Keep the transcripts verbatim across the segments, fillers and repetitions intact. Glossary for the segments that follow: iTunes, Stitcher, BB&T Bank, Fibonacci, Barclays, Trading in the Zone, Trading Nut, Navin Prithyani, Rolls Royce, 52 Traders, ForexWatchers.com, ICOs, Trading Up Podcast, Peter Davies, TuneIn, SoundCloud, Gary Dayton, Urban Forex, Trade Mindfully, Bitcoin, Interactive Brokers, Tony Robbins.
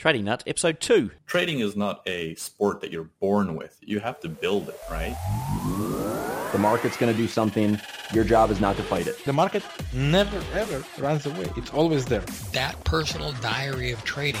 Trading Nut, episode two. Trading is not a sport that you're born with. You have to build it, right? The market's going to do something. Your job is not to fight it. The market never, ever runs away. It's always there. That personal diary of trading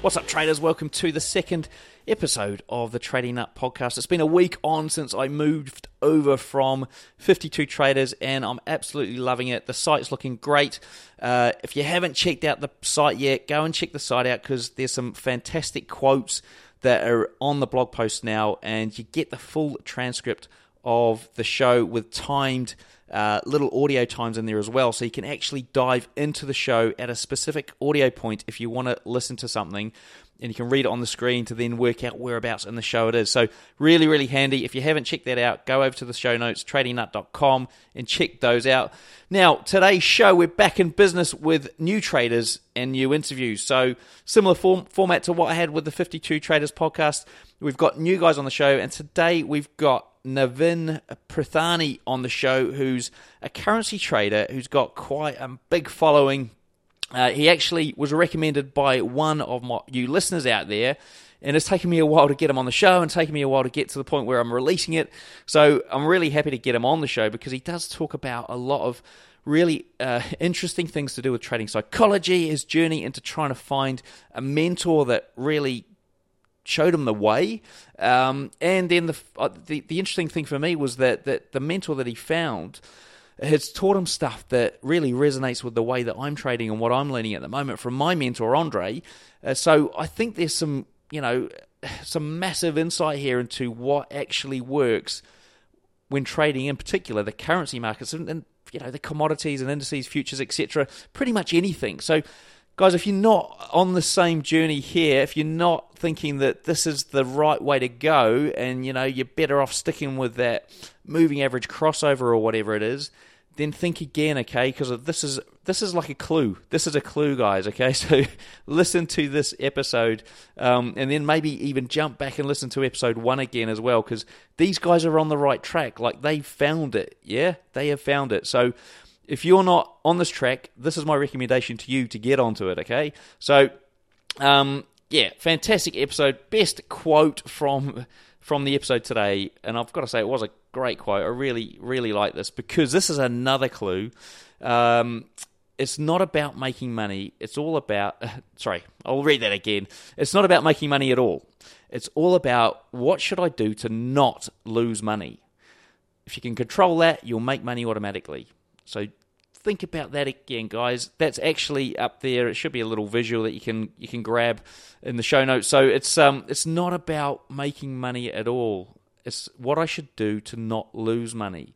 What's up, traders? Welcome to the second episode of the Trading Up Podcast. It's been a week on since I moved over from fifty-two Traders, and I'm absolutely loving it. The site's looking great. Uh, if you haven't checked out the site yet, go and check the site out because there's some fantastic quotes that are on the blog post now, and you get the full transcript of the show with timed Uh, little audio times in there as well, so you can actually dive into the show at a specific audio point if you want to listen to something, and you can read it on the screen to then work out whereabouts in the show it is. So really, really handy. If you haven't checked that out, go over to the show notes, trading nut dot com, and check those out. Now, today's show, we're back in business with new traders and new interviews. So similar form, format to what I had with the fifty-two Traders podcast. We've got new guys on the show, and today we've got Navin Prithyani on the show, who's a currency trader who's got quite a big following. Uh, he actually was recommended by one of my, you listeners out there, and it's taken me a while to get him on the show and taken me a while to get to the point where I'm releasing it. So I'm really happy to get him on the show because he does talk about a lot of really uh, interesting things to do with trading psychology, his journey into trying to find a mentor that really showed him the way, um, and then the, uh, the the interesting thing for me was that, that the mentor that he found has taught him stuff that really resonates with the way that I'm trading and what I'm learning at the moment from my mentor Andre. Uh, so I think there's some you know some massive insight here into what actually works when trading, in particular the currency markets and, and you know the commodities and indices, futures, et cetera. Pretty much anything. So, guys, if you're not on the same journey here, if you're not thinking that this is the right way to go and, you know, you're better off sticking with that moving average crossover or whatever it is, then think again, okay? Because this is this is like a clue. This is a clue, guys, okay? So listen to this episode um, and then maybe even jump back and listen to episode one again as well because these guys are on the right track. Like, they've found it, yeah? They have found it. So if you're not on this track, this is my recommendation to you to get onto it, okay? So, um, yeah, fantastic episode. Best quote from from the episode today, and I've got to say it was a great quote. I really, really like this because this is another clue. Um, it's not about making money. It's all about... Sorry, I'll read that again. It's not about making money at all. It's all about what should I do to not lose money. If you can control that, you'll make money automatically. So think about that again, guys. That's actually up there. It should be a little visual that you can you can grab in the show notes. So it's um it's not about making money at all. It's what I should do to not lose money.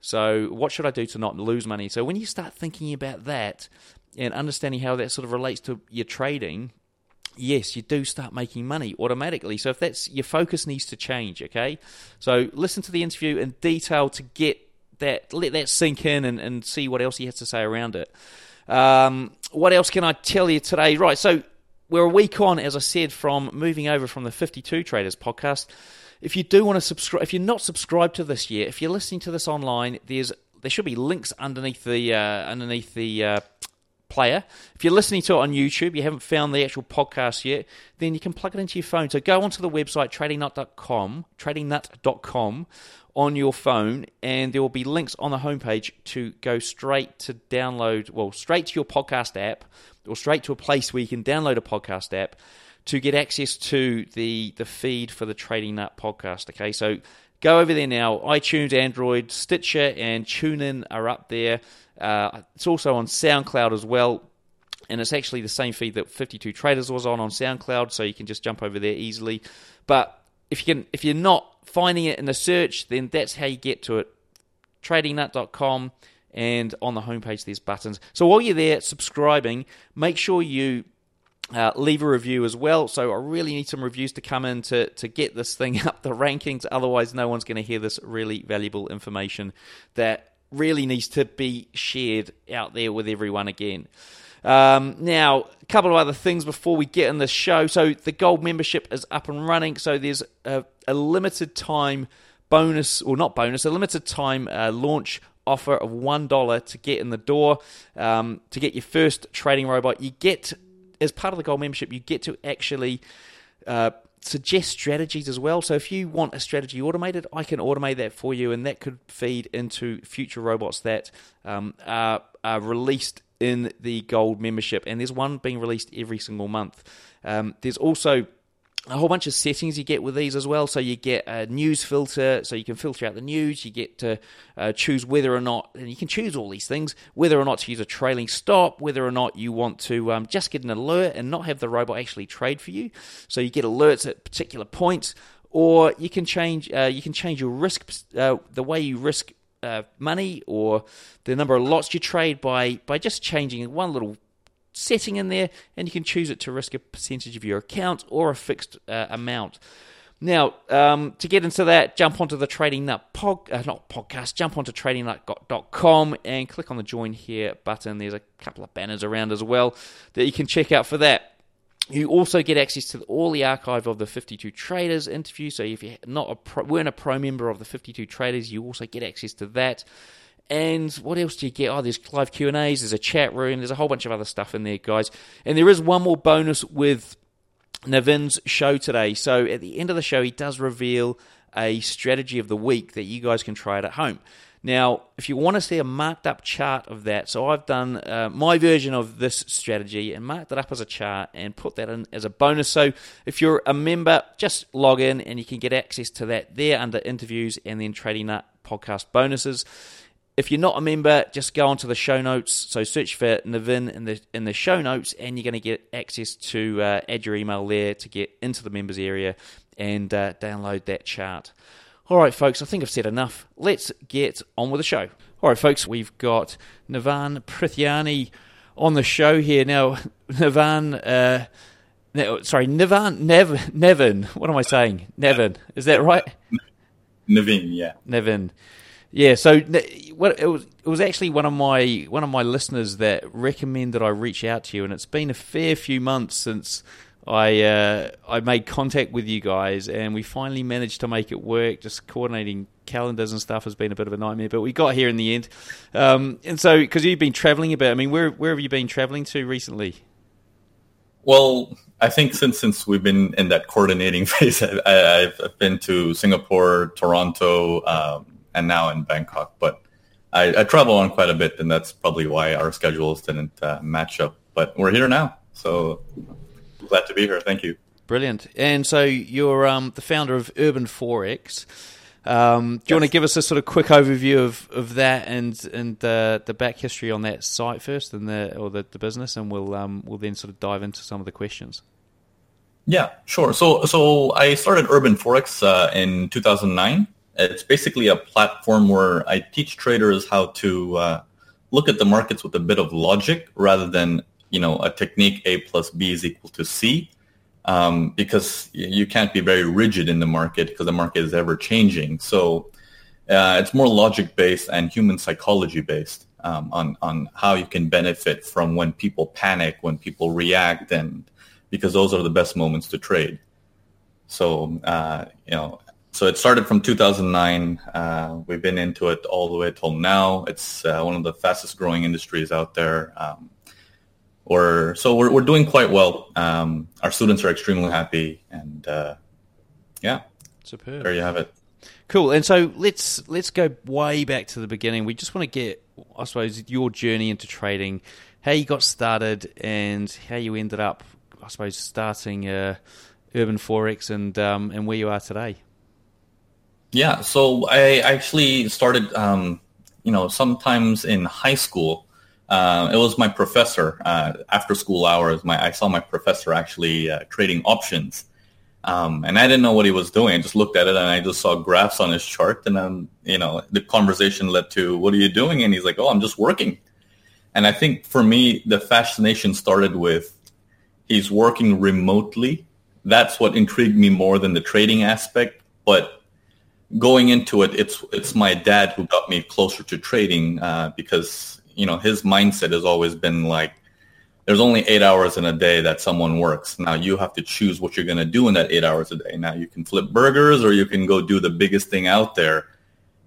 So what should I do to not lose money? So when you start thinking about that and understanding how that sort of relates to your trading, yes, you do start making money automatically. So if that's your focus needs to change, okay? So listen to the interview in detail to get that, let that sink in and, and see what else he has to say around it. Um, what else can I tell you today? Right, so we're a week on, as I said, from moving over from the fifty-two Traders podcast. If you do want to subscribe, if you're not subscribed to this yet, if you're listening to this online, there's there should be links underneath the uh, underneath the uh, player. If you're listening to it on YouTube, you haven't found the actual podcast yet, then you can plug it into your phone. So go onto the website, trading nut dot com, trading nut dot com, on your phone, and there will be links on the homepage to go straight to download, well, straight to your podcast app, or straight to a place where you can download a podcast app to get access to the, the feed for the Trading Nut podcast, okay? So go over there now. iTunes, Android, Stitcher, and TuneIn are up there. Uh, it's also on SoundCloud as well, and it's actually the same feed that fifty-two Traders was on on SoundCloud, so you can just jump over there easily. But if you can, if you're not finding it in the search, then that's how you get to it. trading nut dot com, and on the homepage there's buttons. So while you're there subscribing, make sure you Uh, leave a review as well. So I really need some reviews to come in to, to get this thing up the rankings. Otherwise, no one's going to hear this really valuable information that really needs to be shared out there with everyone again. Um, now, a couple of other things before we get in the show. So the gold membership is up and running. So there's a, a limited time bonus, or not bonus, a limited time uh, launch offer of one dollar to get in the door, um, to get your first trading robot. You get, as part of the gold membership, you get to actually uh, suggest strategies as well. So if you want a strategy automated, I can automate that for you, and that could feed into future robots that um, are, are released in the gold membership. And there's one being released every single month. Um, there's also a whole bunch of settings you get with these as well. So you get a news filter, so you can filter out the news. You get to uh, choose whether or not, and you can choose all these things, whether or not to use a trailing stop, whether or not you want to um, just get an alert and not have the robot actually trade for you. So you get alerts at particular points, or you can change uh, you can change your risk, uh, the way you risk uh, money or the number of lots you trade by by just changing one little setting in there, and you can choose it to risk a percentage of your account or a fixed uh, amount. Now, um, to get into that, jump onto the Trading Nut pod, uh, not podcast, jump onto trading nut dot com and click on the Join Here button. There's a couple of banners around as well that you can check out for that. You also get access to all the archive of the fifty-two Traders interview. So if you're not a pro, weren't a pro member of the fifty-two Traders, you also get access to that. And what else do you get? Oh, there's live Q and A's, there's a chat room, there's a whole bunch of other stuff in there, guys. And there is one more bonus with Navin's show today. So at the end of the show, he does reveal a strategy of the week that you guys can try it at home. Now, if you want to see a marked up chart of that, so I've done uh, my version of this strategy and marked it up as a chart and put that in as a bonus. So if you're a member, just log in and you can get access to that there under interviews and then Trading Nut podcast bonuses. If you're not a member, just go onto the show notes. So search for Navin in the in the show notes, and you're going to get access to uh, add your email there to get into the members area and uh, download that chart. All right, folks, I think I've said enough. Let's get on with the show. All right, folks, we've got Navin Prithyani on the show here now. Navin, uh, no, sorry, Navin, Nev, Navin. What am I saying? Navin, is that right? Navin, yeah, Navin. Yeah, so it was it was actually one of my one of my listeners that recommended I reach out to you, and it's been a fair few months since I uh, I made contact with you guys, and we finally managed to make it work. Just coordinating calendars and stuff has been a bit of a nightmare, but we got here in the end. Um, and so, because you've been traveling a bit, I mean, where where have you been traveling to recently? Well, I think since since we've been in that coordinating phase, I, I've, I've been to Singapore, Toronto. Um, and now in Bangkok, but I, I travel on quite a bit, and that's probably why our schedules didn't uh, match up, but we're here now, so glad to be here. Thank you. Brilliant. And so you're um, the founder of Urban Forex. Um, do yes. you want to give us a sort of quick overview of, of that and and the, the back history on that site first, and the or the, the business, and we'll um, we'll then sort of dive into some of the questions. Yeah, sure. So so I started Urban Forex uh, in two thousand nine. It's basically a platform where I teach traders how to uh, look at the markets with a bit of logic rather than, you know, a technique A plus B is equal to C, um, because you can't be very rigid in the market because the market is ever changing. So uh, it's more logic-based and human psychology-based um, on, on how you can benefit from when people panic, when people react, and because those are the best moments to trade. So, uh, you know, So it started from two thousand nine. Uh, we've been into it all the way till now. It's uh, one of the fastest growing industries out there. Um, or so we're we're doing quite well. Um, our students are extremely happy, and uh, yeah, superb. There you have it. Cool. And so let's let's go way back to the beginning. We just want to get, I suppose, your journey into trading, how you got started, and how you ended up, I suppose, starting uh, Urban Forex, and um, and where you are today. Yeah, so I actually started, um, you know, sometimes in high school. Uh, it was my professor uh, after school hours. My I saw my professor actually uh, trading options, um, and I didn't know what he was doing. I just looked at it, and I just saw graphs on his chart, and um, you know, the conversation led to, "What are you doing?" And he's like, "Oh, I'm just working." And I think for me, the fascination started with is working remotely. That's what intrigued me more than the trading aspect. But going into it, it's it's my dad who got me closer to trading uh, because, you know, his mindset has always been like, there's only eight hours in a day that someone works. Now you have to choose what you're going to do in that eight hours a day. Now you can flip burgers or you can go do the biggest thing out there.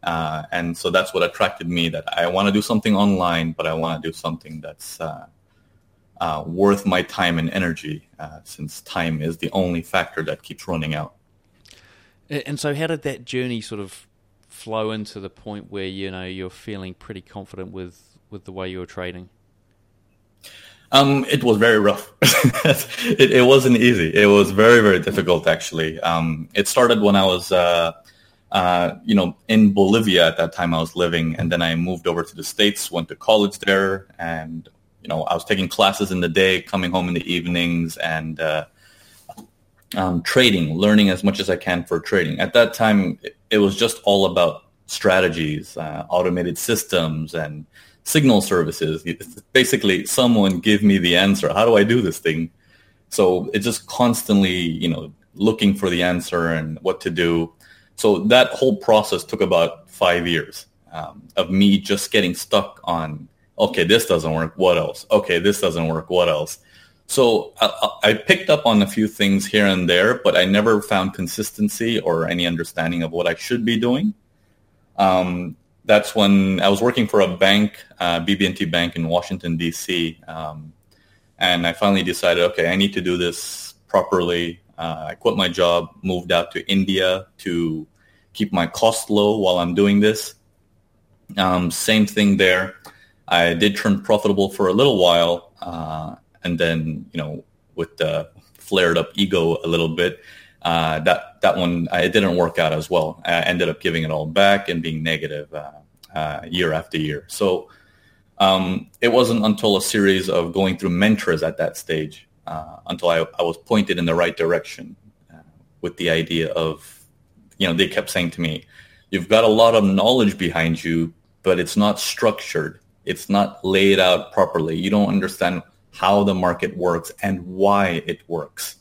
Uh, and so that's what attracted me, that I want to do something online, but I want to do something that's uh, uh, worth my time and energy, uh, since time is the only factor that keeps running out. And so how did that journey sort of flow into the point where, you know, you're feeling pretty confident with, with the way you're trading? Um, it was very rough. it, it wasn't easy. It was very, very difficult, actually. Um, it started when I was, uh, uh, you know, in Bolivia at that time I was living. And then I moved over to the States, went to college there. And, you know, I was taking classes in the day, coming home in the evenings and uh, um, trading, learning as much as I can for trading. At that time, it, it was just all about strategies, uh, automated systems and signal services. Basically, someone give me the answer. How do I do this thing? So it's just constantly, you know, looking for the answer and what to do. So that whole process took about five years um, of me just getting stuck on, okay, this doesn't work. What else? Okay, this doesn't work. What else? So I, I picked up on a few things here and there, but I never found consistency or any understanding of what I should be doing. Um, That's when I was working for a bank, uh, B B and T Bank in Washington, D C, um, and I finally decided, okay, I need to do this properly. Uh, I quit my job, moved out to India to keep my costs low while I'm doing this. Um, same thing there. I did turn profitable for a little while, uh, and then, you know, with the flared-up ego a little bit, Uh, that, that one, uh, it didn't work out as well. I ended up giving it all back and being negative uh, uh, year after year. So um, it wasn't until a series of going through mentors at that stage uh, until I, I was pointed in the right direction uh, with the idea of, you know, they kept saying to me, you've got a lot of knowledge behind you, but it's not structured. It's not laid out properly. You don't understand how the market works and why it works.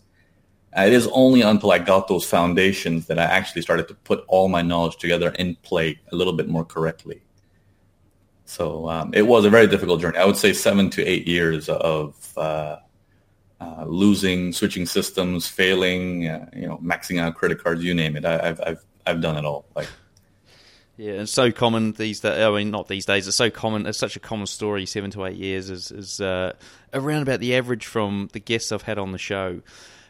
It is only until I got those foundations that I actually started to put all my knowledge together and play a little bit more correctly. So um, it was a very difficult journey. I would say seven to eight years of uh, uh, losing, switching systems, failing, uh, you know, maxing out credit cards, you name it. I, I've I've I've done it all. Like, yeah, and so common these days. I mean, not these days. It's so common. It's such a common story. Seven to eight years is is uh, around about the average from the guests I've had on the show.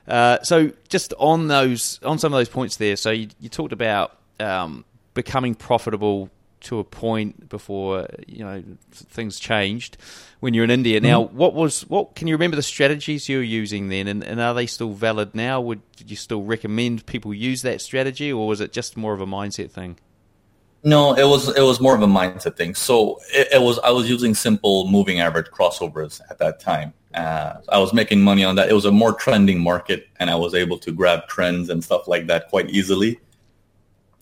Uh, so just on those, on some of those points there, so you, you talked about um, becoming profitable to a point before, you know, things changed when you're in India. Now, mm-hmm. what was, what can you remember the strategies you were using then, and, and are they still valid now? Would you still recommend people use that strategy, or was it just more of a mindset thing? No, it was it was more of a mindset thing. So it, it was I was using simple moving average crossovers at that time. Uh, I was making money on that. It was a more trending market, and I was able to grab trends and stuff like that quite easily.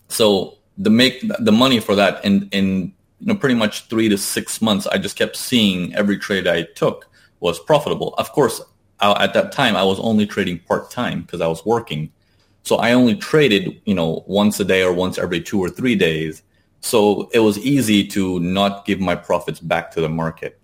So the make the money for that in in you know pretty much three to six months, I just kept seeing every trade I took was profitable. Of course, I, at that time I was only trading part time because I was working, so I only traded you know once a day or once every two or three days. So it was easy to not give my profits back to the market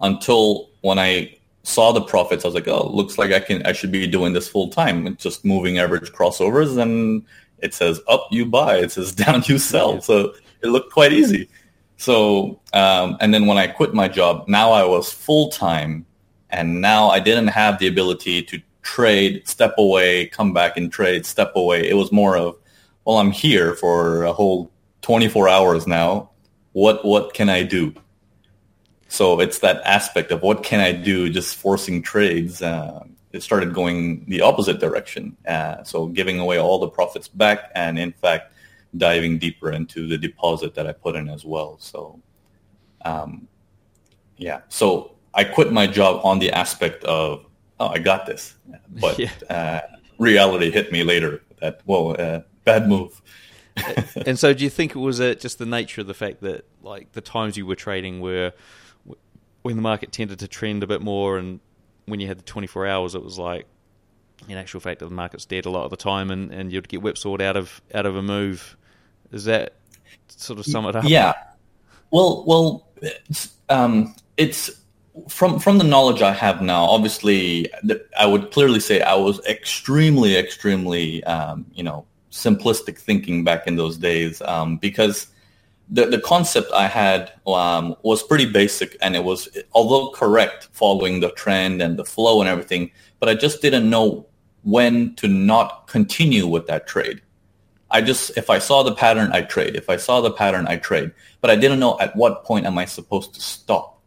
until when I saw the profits, I was like, oh, looks like I can, I should be doing this full time. It's just moving average crossovers, and it says up, you buy. It says down, you sell. So it looked quite easy. So, um, and then when I quit my job, now I was full time, and now I didn't have the ability to trade, step away, come back and trade, step away. It was more of, well, I'm here for a whole twenty-four hours now. What what can I do? So it's that aspect of what can I do, just forcing trades. Uh, it started going the opposite direction. Uh, so giving away all the profits back, and in fact, diving deeper into the deposit that I put in as well. So, um, yeah. So I quit my job on the aspect of, oh, I got this. But yeah. uh, reality hit me later that, whoa, uh, bad move. And so do you think it was uh, just the nature of the fact that, like, the times you were trading were when the market tended to trend a bit more and when you had the twenty-four hours, it was like, in actual fact, the market's dead a lot of the time, and, and you'd get whipsawed out of out of a move. Is that sort of sum it up? Yeah. Well, well, it's, um, it's from from the knowledge I have now. Obviously, I would clearly say I was extremely, extremely, um, you know, simplistic thinking back in those days, um, because the the concept I had um, was pretty basic, and it was, although correct, following the trend and the flow and everything, but I just didn't know when to not continue with that trade. I just, if I saw the pattern, I trade. If I saw the pattern, I trade. But I didn't know at what point am I supposed to stop.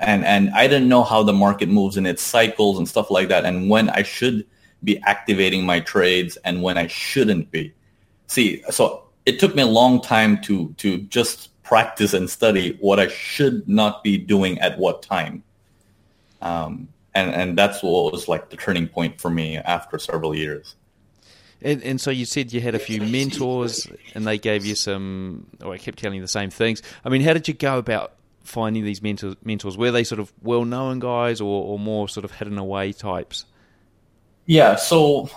And and I didn't know how the market moves in its cycles and stuff like that, and when I should be activating my trades and when I shouldn't be. See, so it took me a long time to to just practice and study what I should not be doing at what time. Um, and, and that's what was like the turning point for me after several years. And, and so you said you had a few mentors, and they gave you some, or I kept telling you the same things. I mean, how did you go about finding these mentors? mentors? Were they sort of well-known guys, or, or more sort of hidden away types? Yeah, so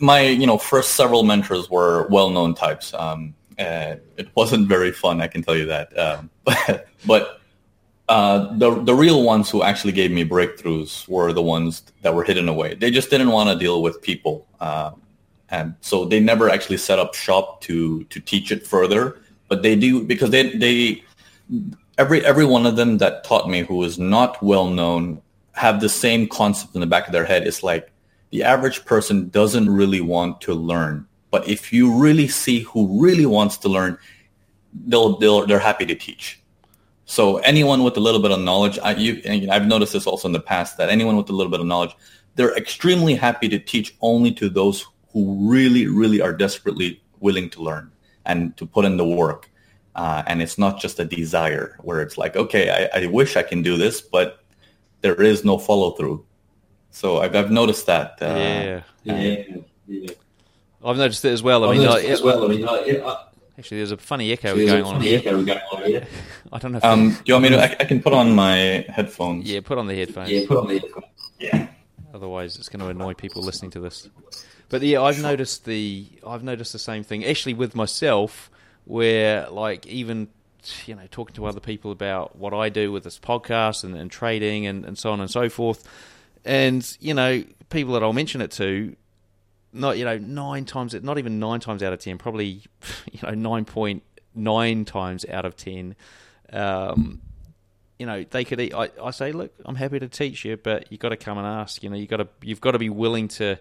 my, you know, first several mentors were well-known types. Um, uh, it wasn't very fun, I can tell you that. Um, but but uh, the the real ones who actually gave me breakthroughs were the ones that were hidden away. They just didn't want to deal with people. Uh, And so they never actually set up shop to, to teach it further, but they do, because they they every every one of them that taught me who is not well known have the same concept in the back of their head. It's like the average person doesn't really want to learn, but if you really see who really wants to learn, they'll they'll they're happy to teach. So anyone with a little bit of knowledge, I, you, and I've noticed this also in the past, that anyone with a little bit of knowledge, they're extremely happy to teach only to those who really, really are desperately willing to learn and to put in the work. Uh, and it's not just a desire where it's like, okay, I, I wish I can do this, but there is no follow through. So I've, I've noticed that. Uh, yeah, yeah, yeah. I've noticed it as well. I I've mean, I, it, as well. I mean, I, it, I, actually, there's a funny echo going a funny on here. Echo going on here. I don't know. If um, do you want me to? I, I can put on my headphones. Yeah, put on the headphones. Yeah, put on the headphones. Yeah. Otherwise, it's going to annoy people listening to this. But yeah, I've noticed the I've noticed the same thing actually with myself, where like even you know talking to other people about what I do with this podcast and, and trading and, and so on and so forth, and you know people that I'll mention it to, not you know nine times not even nine times out of ten, probably you know nine point nine times out of ten. Um, You know, they could. I, I say, look, I'm happy to teach you, but you got to come and ask. You know, you got to, you've got to be willing to,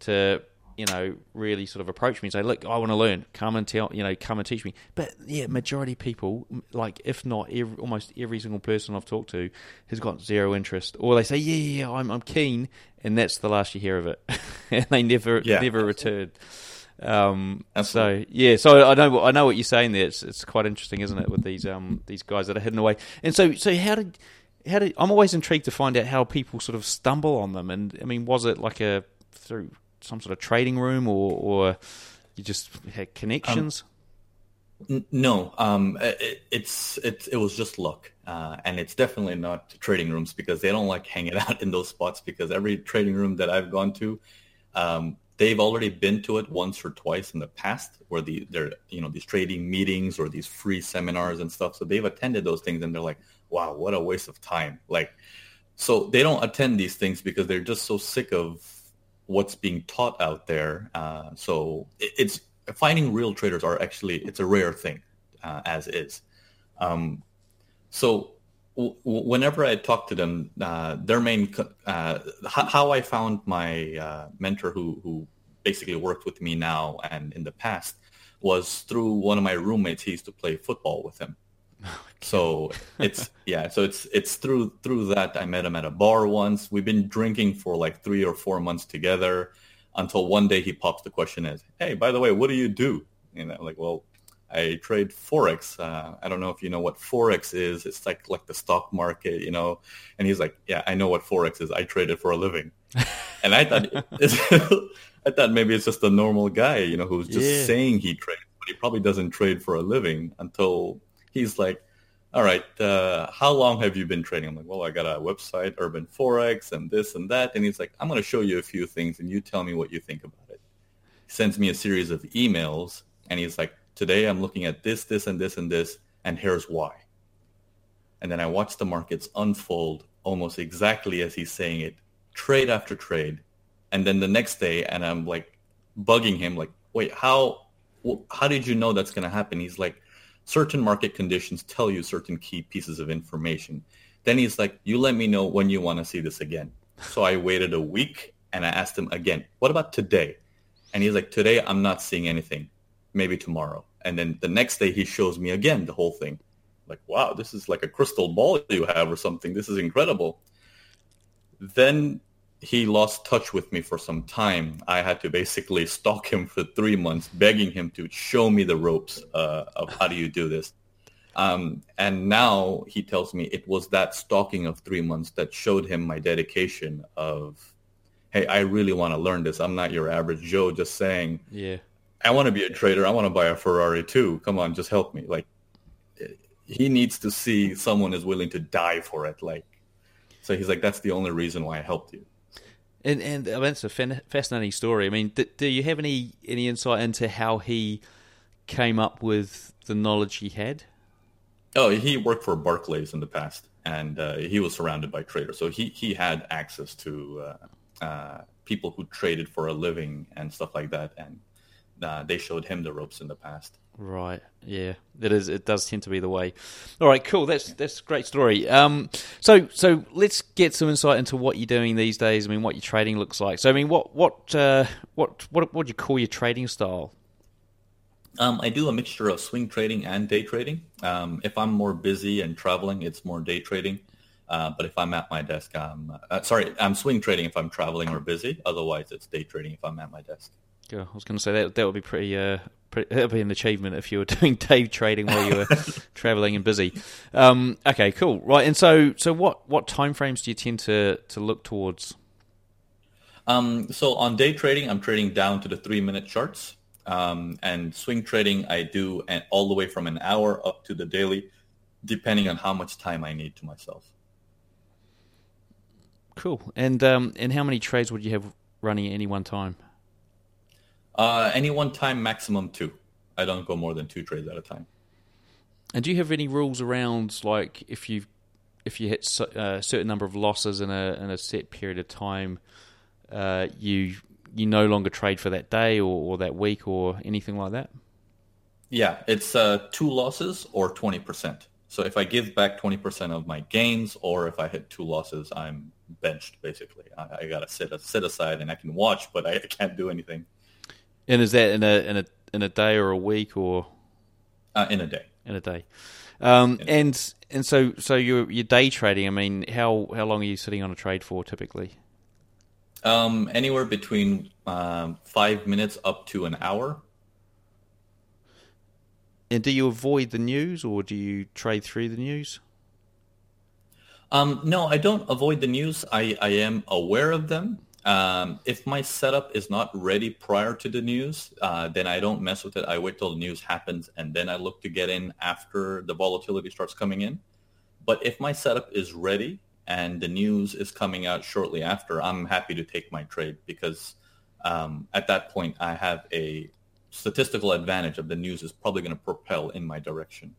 to, you know, really sort of approach me and say, look, I want to learn. Come and tell, you know, come and teach me. But yeah, majority of people, like if not every, almost every single person I've talked to, has got zero interest, or they say, yeah, yeah, yeah I'm, I'm keen, and that's the last you hear of it, and they never, yeah. never return. Um, so yeah, so I know I know what you're saying there. It's it's quite interesting, isn't it, with these um these guys that are hidden away. And so so how did how did I'm always intrigued to find out how people sort of stumble on them. And I mean, was it like a through some sort of trading room, or or you just had connections? Um, no, um, it, it's it it was just luck, uh, and it's definitely not trading rooms, because they don't like hanging out in those spots. Because every trading room that I've gone to, um. They've already been to it once or twice in the past, or the they're you know these trading meetings or these free seminars and stuff. So they've attended those things, and they're like, "Wow, what a waste of time!" Like, so they don't attend these things because they're just so sick of what's being taught out there. Uh, so it, it's finding real traders are actually it's a rare thing, uh, as is. Um, so. Whenever I talk to them, uh, their main uh, how I found my uh, mentor who who basically worked with me now and in the past was through one of my roommates. He used to play football with him, so it's yeah. So it's it's through through that I met him at a bar once. We've been drinking for like three or four months together, until one day he pops the question as, "Hey, by the way, what do you do?" You know, like, well, I trade Forex. Uh, I don't know if you know what Forex is. It's like like the stock market, you know. And he's like, yeah, I know what Forex is. I trade it for a living. And I thought I thought maybe it's just a normal guy, you know, who's just yeah. saying he trades, but he probably doesn't trade for a living, until he's like, all right, uh, how long have you been trading? I'm like, well, I got a website, Urban Forex, and this and that. And he's like, I'm going to show you a few things, and you tell me what you think about it. He sends me a series of emails, and he's like, today I'm looking at this, this, and this, and this, and here's why. And then I watch the markets unfold almost exactly as he's saying it, trade after trade. And then the next day, and I'm like bugging him, like, wait, how, how did you know that's going to happen? He's like, certain market conditions tell you certain key pieces of information. Then he's like, you let me know when you want to see this again. So I waited a week, and I asked him again, what about today? And he's like, today I'm not seeing anything, maybe tomorrow. And then the next day he shows me again the whole thing. Like, wow, this is like a crystal ball you have or something. This is incredible. Then he lost touch with me for some time. I had to basically stalk him for three months, begging him to show me the ropes uh, of how do you do this. Um, and now he tells me it was that stalking of three months that showed him my dedication of, hey, I really want to learn this. I'm not your average Joe just saying, yeah, I want to be a trader. I want to buy a Ferrari too. Come on, just help me. Like, he needs to see someone is willing to die for it. Like, so he's like, that's the only reason why I helped you. And and I mean, it's a fan, fascinating story. I mean, do, do you have any, any insight into how he came up with the knowledge he had? Oh, he worked for Barclays in the past, and uh, he was surrounded by traders. So he, he had access to uh, uh, people who traded for a living and stuff like that, and uh, they showed him the ropes in the past. Right, yeah, it is. It does tend to be the way. All right, cool. That's that's a great story. Um, so so let's get some insight into what you're doing these days. I mean, what your trading looks like. So I mean, what what uh, what what what do you call your trading style? Um, I do a mixture of swing trading and day trading. Um, if I'm more busy and traveling, it's more day trading. Uh, but if I'm at my desk, I'm uh, sorry, I'm swing trading if I'm traveling or busy. Otherwise, it's day trading if I'm at my desk. Yeah, I was going to say that that would be pretty. Uh, It would be an achievement if you were doing day trading while you were traveling and busy. Um, okay, cool. Right, and so so what, what timeframes do you tend to, to look towards? Um, so on day trading, I'm trading down to the three-minute charts. Um, and swing trading, I do an, all the way from an hour up to the daily, depending on how much time I need to myself. Cool. And, um, and how many trades would you have running at any one time? Uh, any one time, maximum two. I don't go more than two trades at a time. And do you have any rules around, like, if you if you hit so, uh, a certain number of losses in a in a set period of time, uh, you you no longer trade for that day or, or that week or anything like that? Yeah, it's uh, two losses or twenty percent. So if I give back twenty percent of my gains, or if I hit two losses, I'm benched basically. I, I gotta sit sit aside and I can watch, but I can't do anything. And is that in a in a in a day or a week or uh, in a day? In a day, um, in and day. and so so your your day trading. I mean, how how long are you sitting on a trade for typically? Um, anywhere between um, five minutes up to an hour. And do you avoid the news, or do you trade through the news? Um, no, I don't avoid the news. I, I am aware of them. Um, if my setup is not ready prior to the news, uh, then I don't mess with it. I wait till the news happens, and then I look to get in after the volatility starts coming in. But if my setup is ready and the news is coming out shortly after, I'm happy to take my trade because um, at that point I have a statistical advantage of the news is probably going to propel in my direction.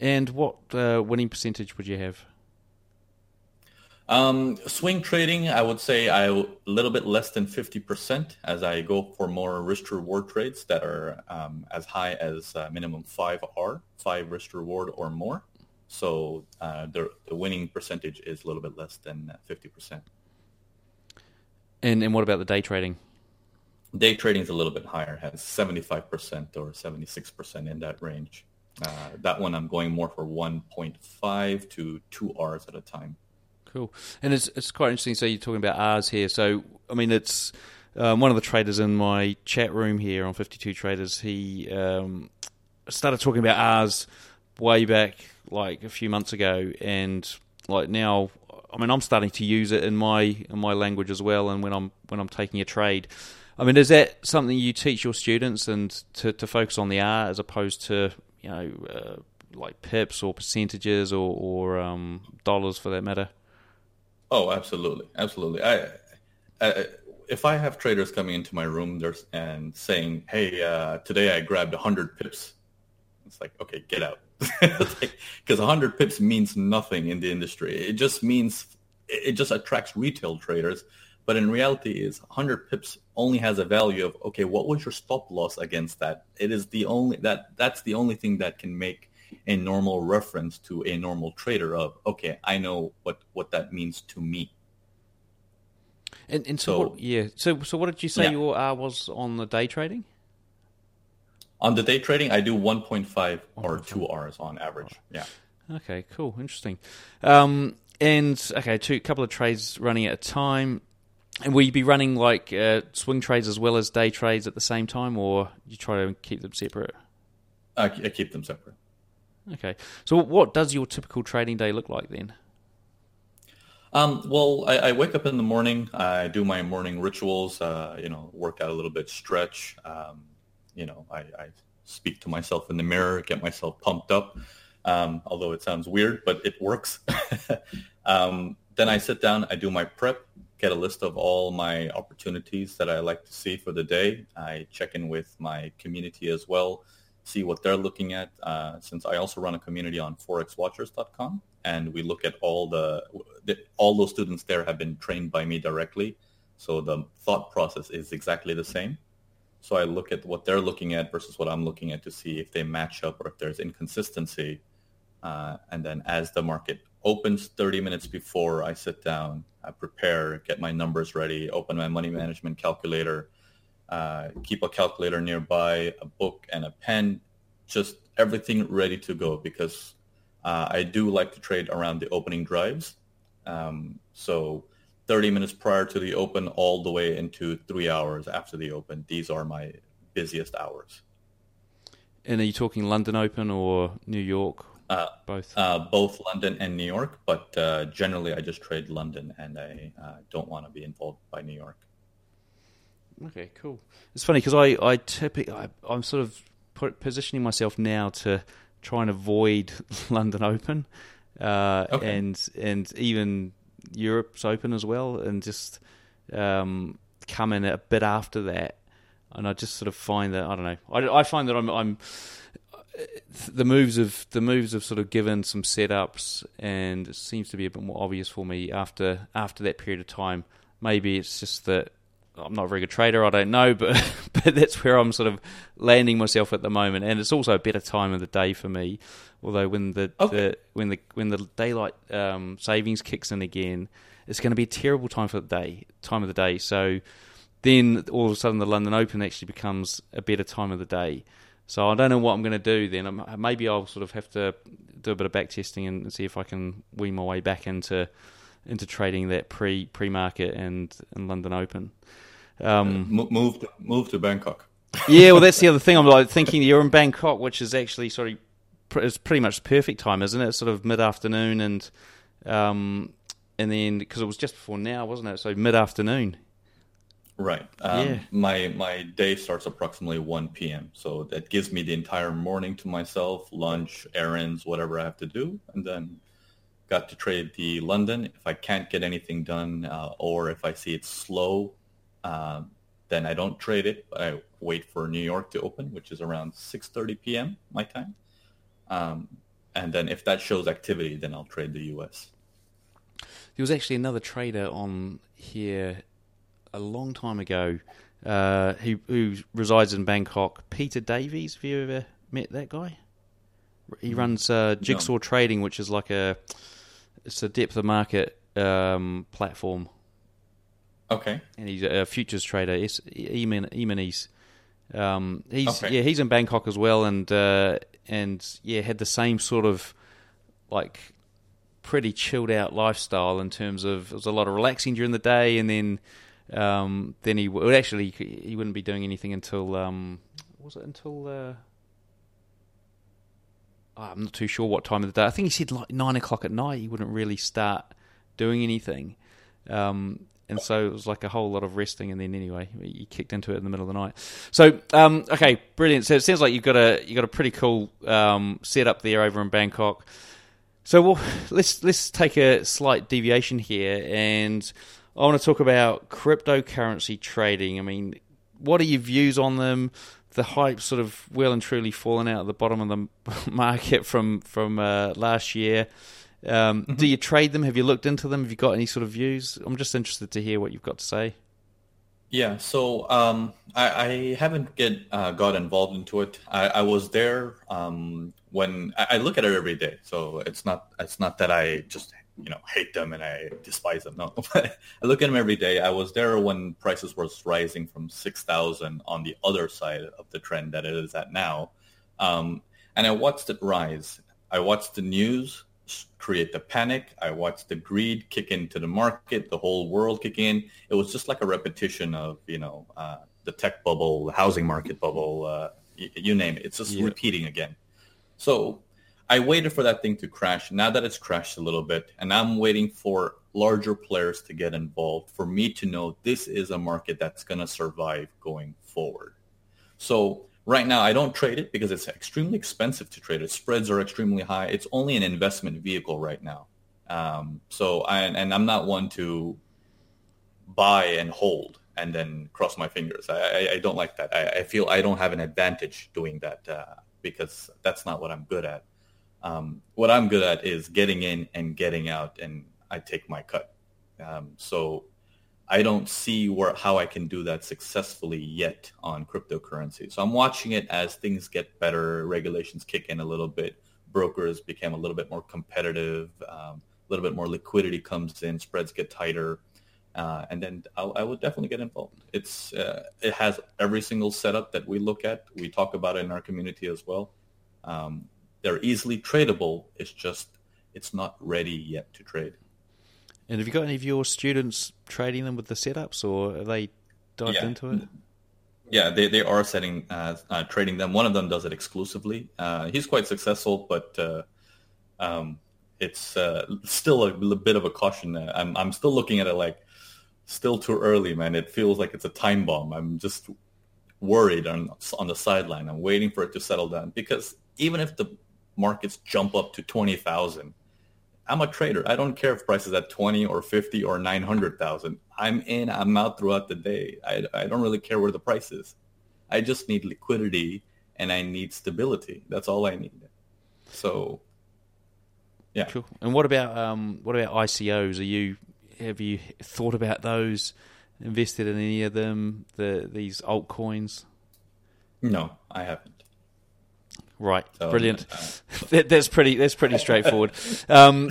And what uh, winning percentage would you have? Um, swing trading, I would say I a little bit less than fifty percent as I go for more risk-reward trades that are um, as high as uh, minimum five R, five risk-reward or more. So uh, the, the winning percentage is a little bit less than fifty percent. And and what about the day trading? Day trading is a little bit higher, has seventy-five percent or seventy-six percent in that range. Uh, that one I'm going more for one point five to two R's at a time. Cool. And it's it's quite interesting. So you're talking about R's here. So, I mean, it's um, one of the traders in my chat room here on fifty-two Traders, he um, started talking about R's way back like a few months ago. And like now, I mean, I'm starting to use it in my in my language as well. And when I'm when I'm taking a trade, I mean, is that something you teach your students and to, to focus on the R as opposed to, you know, uh, like pips or percentages or, or um, dollars for that matter? Oh, absolutely. Absolutely. I, I, if I have traders coming into my room and saying, hey, uh, today I grabbed one hundred pips, it's like, okay, get out. Because like, one hundred pips means nothing in the industry. It just means, it just attracts retail traders. But in reality, is one hundred pips only has a value of, okay, what was your stop loss against that? It is the only, that that's the only thing that can make a normal reference to a normal trader of, okay, I know what, what that means to me. And and so, so what, yeah, so so what did you say yeah. your R was on the day trading? On the day trading, I do one point five or two R's on average. Yeah. Okay. Cool. Interesting. Um, and okay, two couple of trades running at a time. And will you be running like uh, swing trades as well as day trades at the same time, or you try to keep them separate? I keep them separate. Okay. So what does your typical trading day look like then? Um, well, I, I wake up in the morning. I do my morning rituals. Uh, you know, work out a little bit, stretch. Um, you know, I, I speak to myself in the mirror, get myself pumped up. Um, although it sounds weird, but it works. um, then I sit down. I do my prep. Get a list of all my opportunities that I like to see for the day. I check in with my community as well, see what they're looking at, uh, since I also run a community on Forex Watchers dot com, and we look at all the, the, all those students there have been trained by me directly, so the thought process is exactly the same. So I look at what they're looking at versus what I'm looking at to see if they match up or if there's inconsistency. Uh, and then as the market opens thirty minutes before, I sit down, I prepare, get my numbers ready, open my money management calculator, uh, keep a calculator nearby, a book and a pen, just everything ready to go, because uh, I do like to trade around the opening drives. Um, so thirty minutes prior to the open all the way into three hours after the open, these are my busiest hours. And are you talking London Open or New York? Uh, both uh, both London and New York, but uh, generally I just trade London, and I uh, don't want to be involved by New York. Okay, cool. It's funny because I, I typically, I, I'm sort of put, positioning myself now to try and avoid London Open uh, okay. and and even Europe's Open as well, and just um, come in a bit after that. And I just sort of find that, I don't know, I, I find that I'm... I'm the moves have the moves have sort of given some setups, and it seems to be a bit more obvious for me after after that period of time. Maybe it's just that I'm not a very good trader, I don't know, but but that's where I'm sort of landing myself at the moment. And it's also a better time of the day for me. Although when the, okay. the when the when the daylight um, savings kicks in again, it's going to be a terrible time for the day time of the day. So then all of a sudden the London Open actually becomes a better time of the day. So I don't know what I'm going to do then. Maybe I'll sort of have to do a bit of back testing and see if I can wean my way back into into trading that pre pre market and, and London Open. Um, move to, move to Bangkok. Yeah, well, that's the other thing. I'm like thinking you're in Bangkok, which is actually sort of it's pretty much perfect time, isn't it? It's sort of mid afternoon and um, and then because it was just before now, wasn't it? So mid afternoon. Right. Um, yeah. My my day starts approximately one p.m. So that gives me the entire morning to myself, lunch, errands, whatever I have to do. And then got to trade the London. If I can't get anything done uh, or if I see it's slow, uh, then I don't trade it. But I wait for New York to open, which is around six thirty p.m. my time. Um, and then if that shows activity, then I'll trade the U S. There was actually another trader on here a long time ago, uh, who, who resides in Bangkok, Peter Davies. Have you ever met that guy? He runs uh, Jigsaw no. Trading, which is like a it's a depth of market um, platform. Okay. And he's a futures trader. It's E-minis. Um, he's okay. yeah, he's in Bangkok as well, and uh, and yeah, had the same sort of like pretty chilled out lifestyle in terms of there was a lot of relaxing during the day, and then. Um, then he would actually he wouldn't be doing anything until um, was it until uh, oh, I'm not too sure what time of the day. I think he said like nine o'clock at night he wouldn't really start doing anything. Um, and so it was like a whole lot of resting, and then anyway, you kicked into it in the middle of the night. So, um, okay, brilliant. So it sounds like you've got a you got a pretty cool um, setup there over in Bangkok. So we'll, let's let's take a slight deviation here, and I want to talk about cryptocurrency trading. I mean, what are your views on them? The hype sort of well and truly fallen out at the bottom of the market from from uh, last year. Um, mm-hmm. Do you trade them? Have you looked into them? Have you got any sort of views? I'm just interested to hear what you've got to say. Yeah, so um, I, I haven't get uh, got involved into it. I, I was there um, when I, I look at it every day. So it's not it's not that I just you know hate them and I despise them. No, but I look at them every day. I was there when prices were rising from six thousand on the other side of the trend that it is at now, um, and I watched it rise. I watched the news create the panic. I watched the greed kick into the market, the whole world kick in. It was just like a repetition of, you know, uh, the tech bubble, the housing market bubble, uh, y- you name it. It's just yeah. repeating again. So I waited for that thing to crash. Now that it's crashed a little bit, and I'm waiting for larger players to get involved for me to know this is a market that's going to survive going forward. So right now, I don't trade it because it's extremely expensive to trade. Its spreads are extremely high. It's only an investment vehicle right now. Um, so, I, and I'm not one to buy and hold and then cross my fingers. I, I, I don't like that. I, I feel I don't have an advantage doing that uh, because that's not what I'm good at. Um, what I'm good at is getting in and getting out, and I take my cut. Um, so I don't see where how I can do that successfully yet on cryptocurrency. So I'm watching it as things get better, regulations kick in a little bit, brokers become a little bit more competitive, um, a little bit more liquidity comes in, spreads get tighter, uh, and then I'll, I will definitely get involved. It's uh, it has every single setup that we look at. We talk about it in our community as well. Um, they're easily tradable. It's just it's not ready yet to trade. And have you got any of your students trading them with the setups, or have they dived yeah. into it? Yeah, they they are setting uh, uh, trading them. One of them does it exclusively. Uh, he's quite successful, but uh, um, it's uh, still a bit of a caution. I'm I'm still looking at it like still too early, man. It feels like it's a time bomb. I'm just worried on on the sideline. I'm waiting for it to settle down, because even if the markets jump up to twenty thousand. I'm a trader. I don't care if price is at twenty or fifty or nine hundred thousand. I'm in, I'm out throughout the day. I, I don't really care where the price is. I just need liquidity and I need stability. That's all I need. So, yeah. Cool. And what about um, what about I C Os? Are you have you thought about those? Invested in any of them? The these altcoins? No, I haven't. Right, so, brilliant. Uh, that, that's pretty. That's pretty straightforward. Um,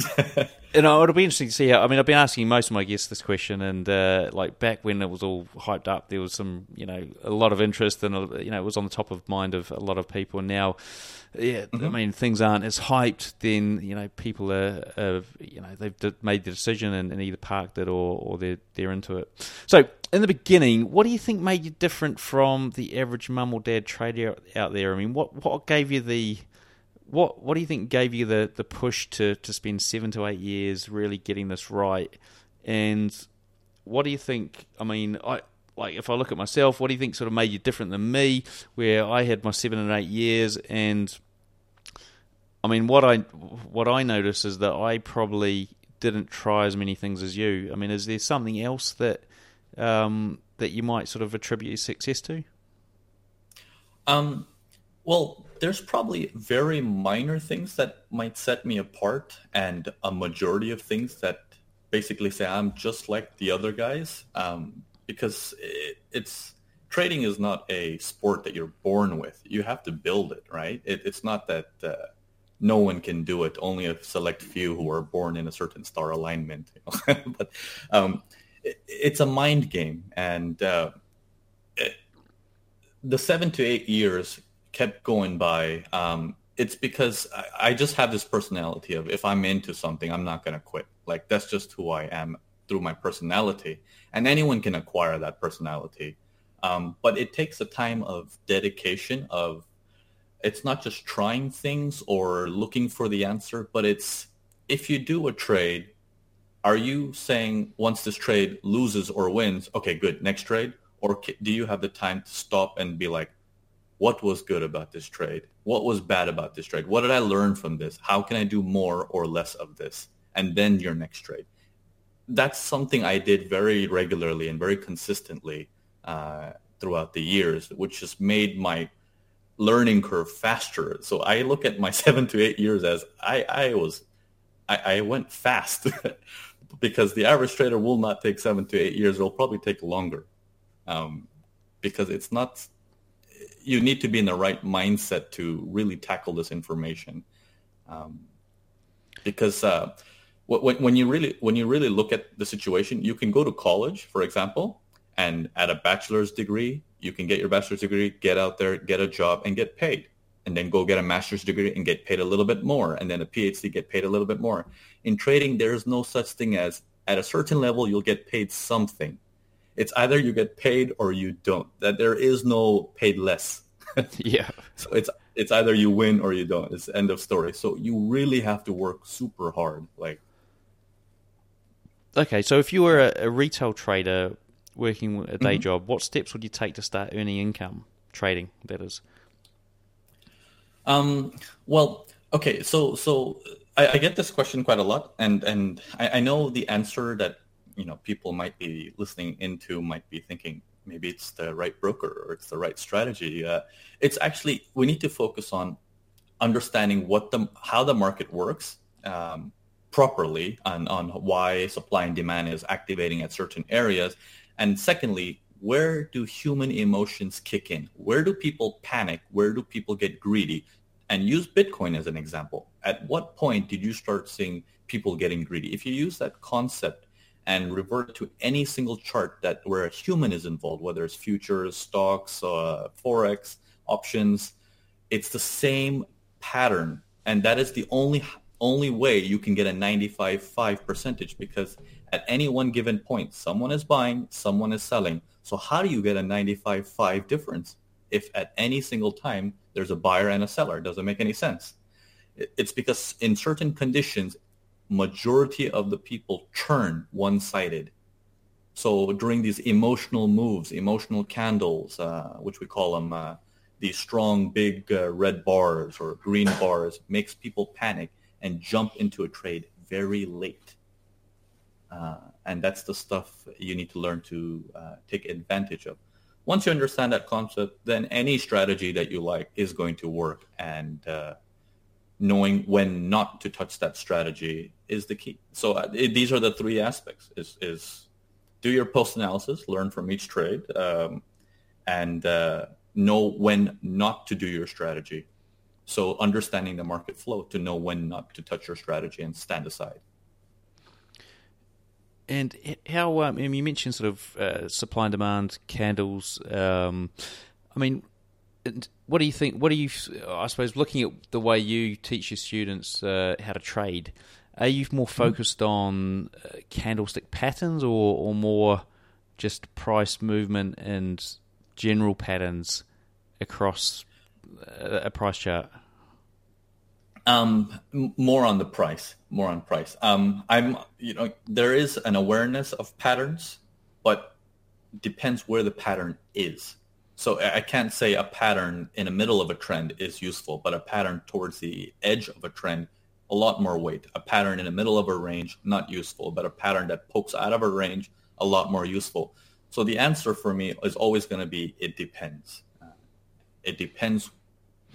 and it'll be interesting to see how. I mean, I've been asking most of my guests this question, and uh, like back when it was all hyped up, there was some, you know, a lot of interest, and you know, it was on the top of mind of a lot of people. And now, yeah, mm-hmm. I mean, things aren't as hyped. Then you know, people are, are you know, they've made the decision and, and either parked it or, or they're they're into it. So. In the beginning, what do you think made you different from the average mum or dad trader out there? I mean, what, what gave you the what what do you think gave you the, the push to, to spend seven to eight years really getting this right? And what do you think? I mean, I like if I look at myself, what do you think sort of made you different than me, where I had my seven and eight years? And I mean, what I what I notice is that I probably didn't try as many things as you. I mean, is there something else that Um, that you might sort of attribute your success to? Um, well, there's probably very minor things that might set me apart, and a majority of things that basically say I'm just like the other guys, um, because it, it's trading is not a sport that you're born with. You have to build it, right? It, it's not that uh, no one can do it, only a select few who are born in a certain star alignment. You know? But um it's a mind game, and uh, it, the seven to eight years kept going by. Um, it's because I, I just have this personality of if I'm into something, I'm not going to quit. Like that's just who I am through my personality, and anyone can acquire that personality. Um, but it takes a time of dedication of it's not just trying things or looking for the answer, but it's if you do a trade, are you saying once this trade loses or wins, okay, good, next trade? Or do you have the time to stop and be like, what was good about this trade? What was bad about this trade? What did I learn from this? How can I do more or less of this? And then your next trade. That's something I did very regularly and very consistently uh, throughout the years, which just made my learning curve faster. So I look at my seven to eight years as I, I was, I, I went fast because the average trader will not take seven to eight years. It'll probably take longer um, because it's not, you need to be in the right mindset to really tackle this information um, because uh, when, when you really, when you really look at the situation, you can go to college, for example, and at a bachelor's degree, you can get your bachelor's degree, get out there, get a job, and get paid. And then go get a master's degree and get paid a little bit more. And then a P H D, get paid a little bit more. In trading, there is no such thing as at a certain level, you'll get paid something. It's either you get paid or you don't. That there is no paid less. Yeah. So it's it's either you win or you don't. It's end of story. So you really have to work super hard. Like, okay, so if you were a, a retail trader working a day mm-hmm. job, what steps would you take to start earning income? Trading, that is. Um, well, okay, so so I, I get this question quite a lot, and, and I, I know the answer that, you know, people might be listening into might be thinking maybe it's the right broker or it's the right strategy. Uh, it's actually, we need to focus on understanding what the how the market works um, properly and on why supply and demand is activating at certain areas. And secondly, where do human emotions kick in? Where do people panic? Where do people get greedy? And use Bitcoin as an example. At what point did you start seeing people getting greedy? If you use that concept and revert to any single chart that where a human is involved, whether it's futures, stocks, uh, forex, options, it's the same pattern. And that is the only only way you can get a ninety-five point five percentage, because at any one given point, someone is buying, someone is selling. So how do you get a ninety-five point five difference if at any single time there's a buyer and a seller? It doesn't make any sense. It's because in certain conditions, majority of the people turn one-sided. So during these emotional moves, emotional candles, uh, which we call them, uh, these strong big uh, red bars or green bars, makes people panic and jump into a trade very late. Uh, and that's the stuff you need to learn to uh, take advantage of. Once you understand that concept, then any strategy that you like is going to work. And uh, knowing when not to touch that strategy is the key. So uh, it, these are the three aspects. Is, is do your post-analysis, learn from each trade, um, and uh, know when not to do your strategy. So understanding the market flow to know when not to touch your strategy and stand aside. And how um, and you mentioned sort of uh, supply and demand candles. Um, I mean, what do you think? What do you? I suppose looking at the way you teach your students uh, how to trade, are you more focused on uh, candlestick patterns, or, or more just price movement and general patterns across a price chart? Um, more on the price, more on price. Um, I'm, you know, there is an awareness of patterns, but depends where the pattern is. So I can't say a pattern in the middle of a trend is useful, but a pattern towards the edge of a trend, a lot more weight. A pattern in the middle of a range, not useful, but a pattern that pokes out of a range, a lot more useful. So the answer for me is always going to be, it depends. Uh, it depends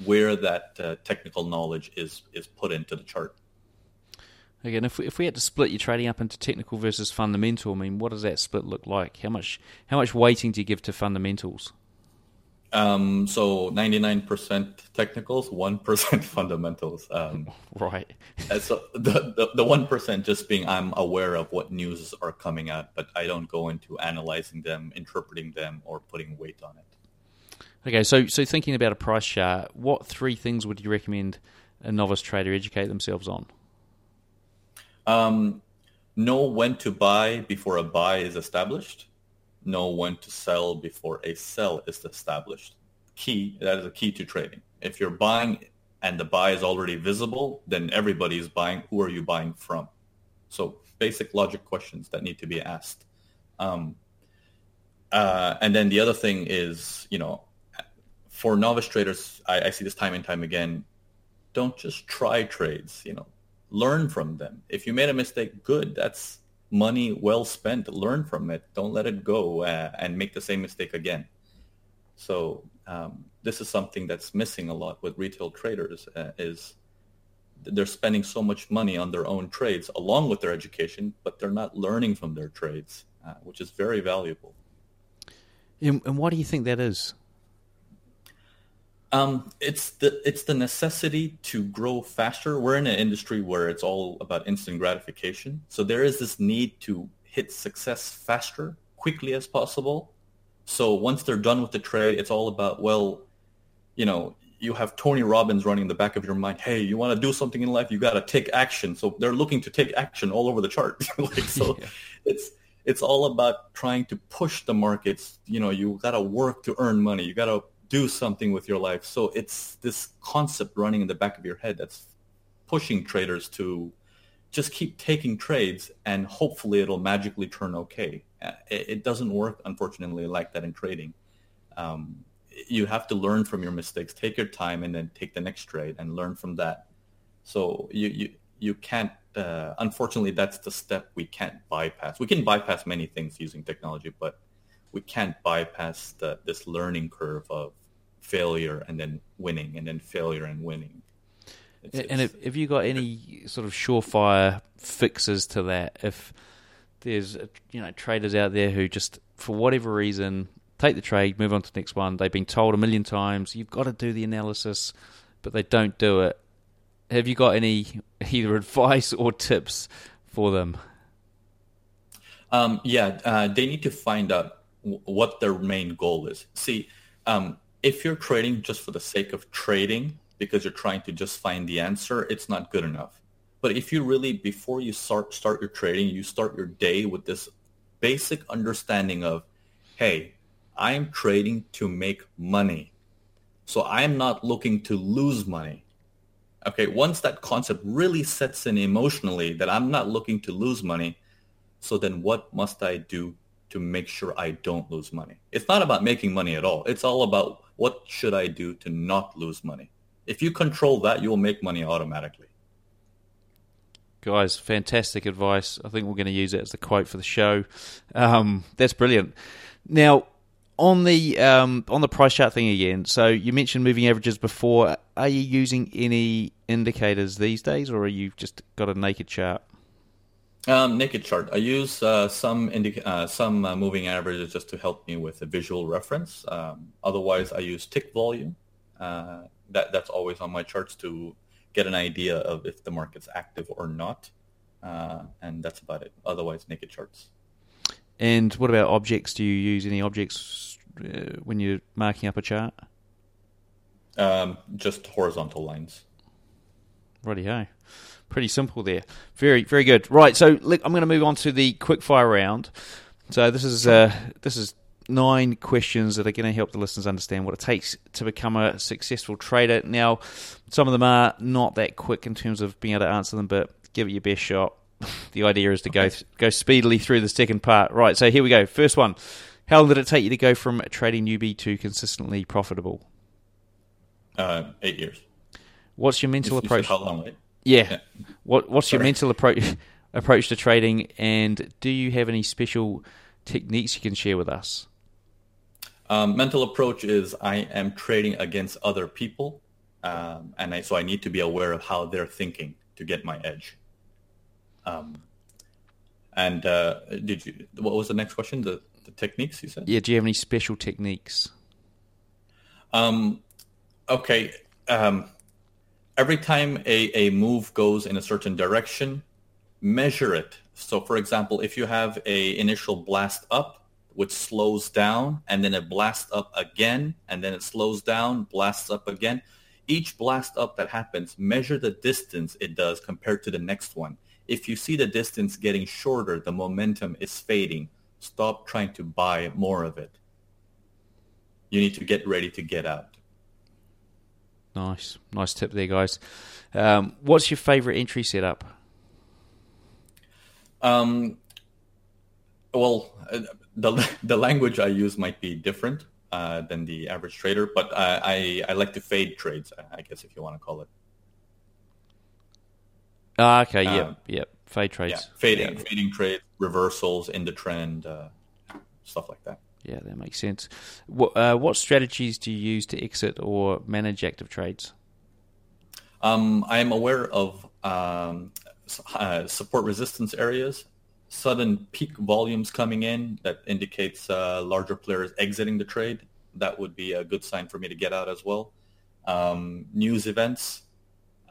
where that uh, technical knowledge is is put into the chart. Again, if we, if we had to split your trading up into technical versus fundamental, I mean, what does that split look like? How much how much weighting do you give to fundamentals? Um, so ninety-nine percent technicals, one percent fundamentals. Um, right. So the, the, the one percent just being I'm aware of what news are coming out, but I don't go into analyzing them, interpreting them, or putting weight on it. Okay, so so thinking about a price chart, what three things would you recommend a novice trader educate themselves on? Um, know when to buy before a buy is established. Know when to sell before a sell is established. Key, that is a key to trading. If you're buying and the buy is already visible, then everybody is buying. Who are you buying from? So basic logic questions that need to be asked. Um, uh, and then the other thing is, you know, for novice traders, I, I see this time and time again, don't just try trades, you know, learn from them. If you made a mistake, good, that's money well spent. Learn from it. Don't let it go uh, and make the same mistake again. So um, this is something that's missing a lot with retail traders uh, is they're spending so much money on their own trades along with their education, but they're not learning from their trades, uh, which is very valuable. And, and why do you think that is? Um, it's the it's the necessity to grow faster. We're in an industry where it's all about instant gratification. So there is this need to hit success faster, quickly as possible. So once they're done with the trade, it's all about, well, you know, you have Tony Robbins running in the back of your mind. Hey, you want to do something in life? You got to take action. So they're looking to take action all over the chart. like, so yeah. it's it's all about trying to push the markets. You know, you got to work to earn money. You got to do something with your life. So it's this concept running in the back of your head that's pushing traders to just keep taking trades and hopefully it'll magically turn okay. It doesn't work, unfortunately, like that in trading. Um, you have to learn from your mistakes, take your time, and then take the next trade and learn from that. So you you, you can't, uh, unfortunately, that's the step we can't bypass. We can bypass many things using technology, but we can't bypass the, this learning curve of failure and then winning and then failure and winning. It's, and it's, if, have you got any sort of surefire fixes to that? If there's, you know, traders out there who just, for whatever reason, take the trade, move on to the next one. They've been told a million times, you've got to do the analysis, but they don't do it. Have you got any either advice or tips for them? Um, yeah, uh, they need to find out what their main goal is. See, um, if you're trading just for the sake of trading, because you're trying to just find the answer, it's not good enough. But if you really, before you start start your trading, you start your day with this basic understanding of, hey, I'm trading to make money. So I'm not looking to lose money. Okay, once that concept really sets in emotionally that I'm not looking to lose money, so then what must I do to make sure I don't lose money? It's not about making money at all. It's all about what should I do to not lose money. If you control that, you'll make money automatically. Guys, fantastic advice. I think we're going to use it as the quote for the show. Um, that's brilliant. Now, on the um, on the price chart thing again, so you mentioned moving averages before. Are you using any indicators these days, or are you just got a naked chart? Um, naked chart. I use uh, some indica- uh, some uh, moving averages just to help me with a visual reference. Um, otherwise, I use tick volume. Uh, that that's always on my charts to get an idea of if the market's active or not. Uh, and that's about it. Otherwise, naked charts. And what about objects? Do you use any objects uh, when you're marking up a chart? Um, just horizontal lines. Righty-ho. Pretty simple there. Very, very good. Right, so look, I'm going to move on to the quickfire round. So this is uh, this is nine questions that are going to help the listeners understand what it takes to become a successful trader. Now, some of them are not that quick in terms of being able to answer them, but give it your best shot. The idea is to okay. go go speedily through the second part. Right, so here we go. First one. How long did it take you to go from a trading newbie to consistently profitable? Uh, eight years. What's your mental you, approach? You said how long, right? Yeah. yeah. What What's Sorry. your mental approach approach to trading, and do you have any special techniques you can share with us? Um, mental approach is I am trading against other people, um, and I, so I need to be aware of how they're thinking to get my edge. Um, and uh, did you? What was the next question? The, the techniques you said? Yeah. Do you have any special techniques? Um. Okay. Um. Every time a, a move goes in a certain direction, measure it. So, for example, if you have a initial blast up, which slows down, and then it blasts up again, and then it slows down, blasts up again. Each blast up that happens, measure the distance it does compared to the next one. If you see the distance getting shorter, the momentum is fading. Stop trying to buy more of it. You need to get ready to get out. Nice. Nice tip there, guys. Um, what's your favorite entry setup? Um, well, the the language I use might be different uh, than the average trader, but I, I, I like to fade trades, I guess, if you want to call it. Uh, okay, um, yep, yep. Fade trades. Yeah, fading, yeah. fading trades, reversals in the trend, uh, stuff like that. Yeah, that makes sense. What, uh, what strategies do you use to exit or manage active trades? Um, I'm aware of um, uh, support resistance areas, sudden peak volumes coming in that indicates uh, larger players exiting the trade. That would be a good sign for me to get out as well. Um, news events.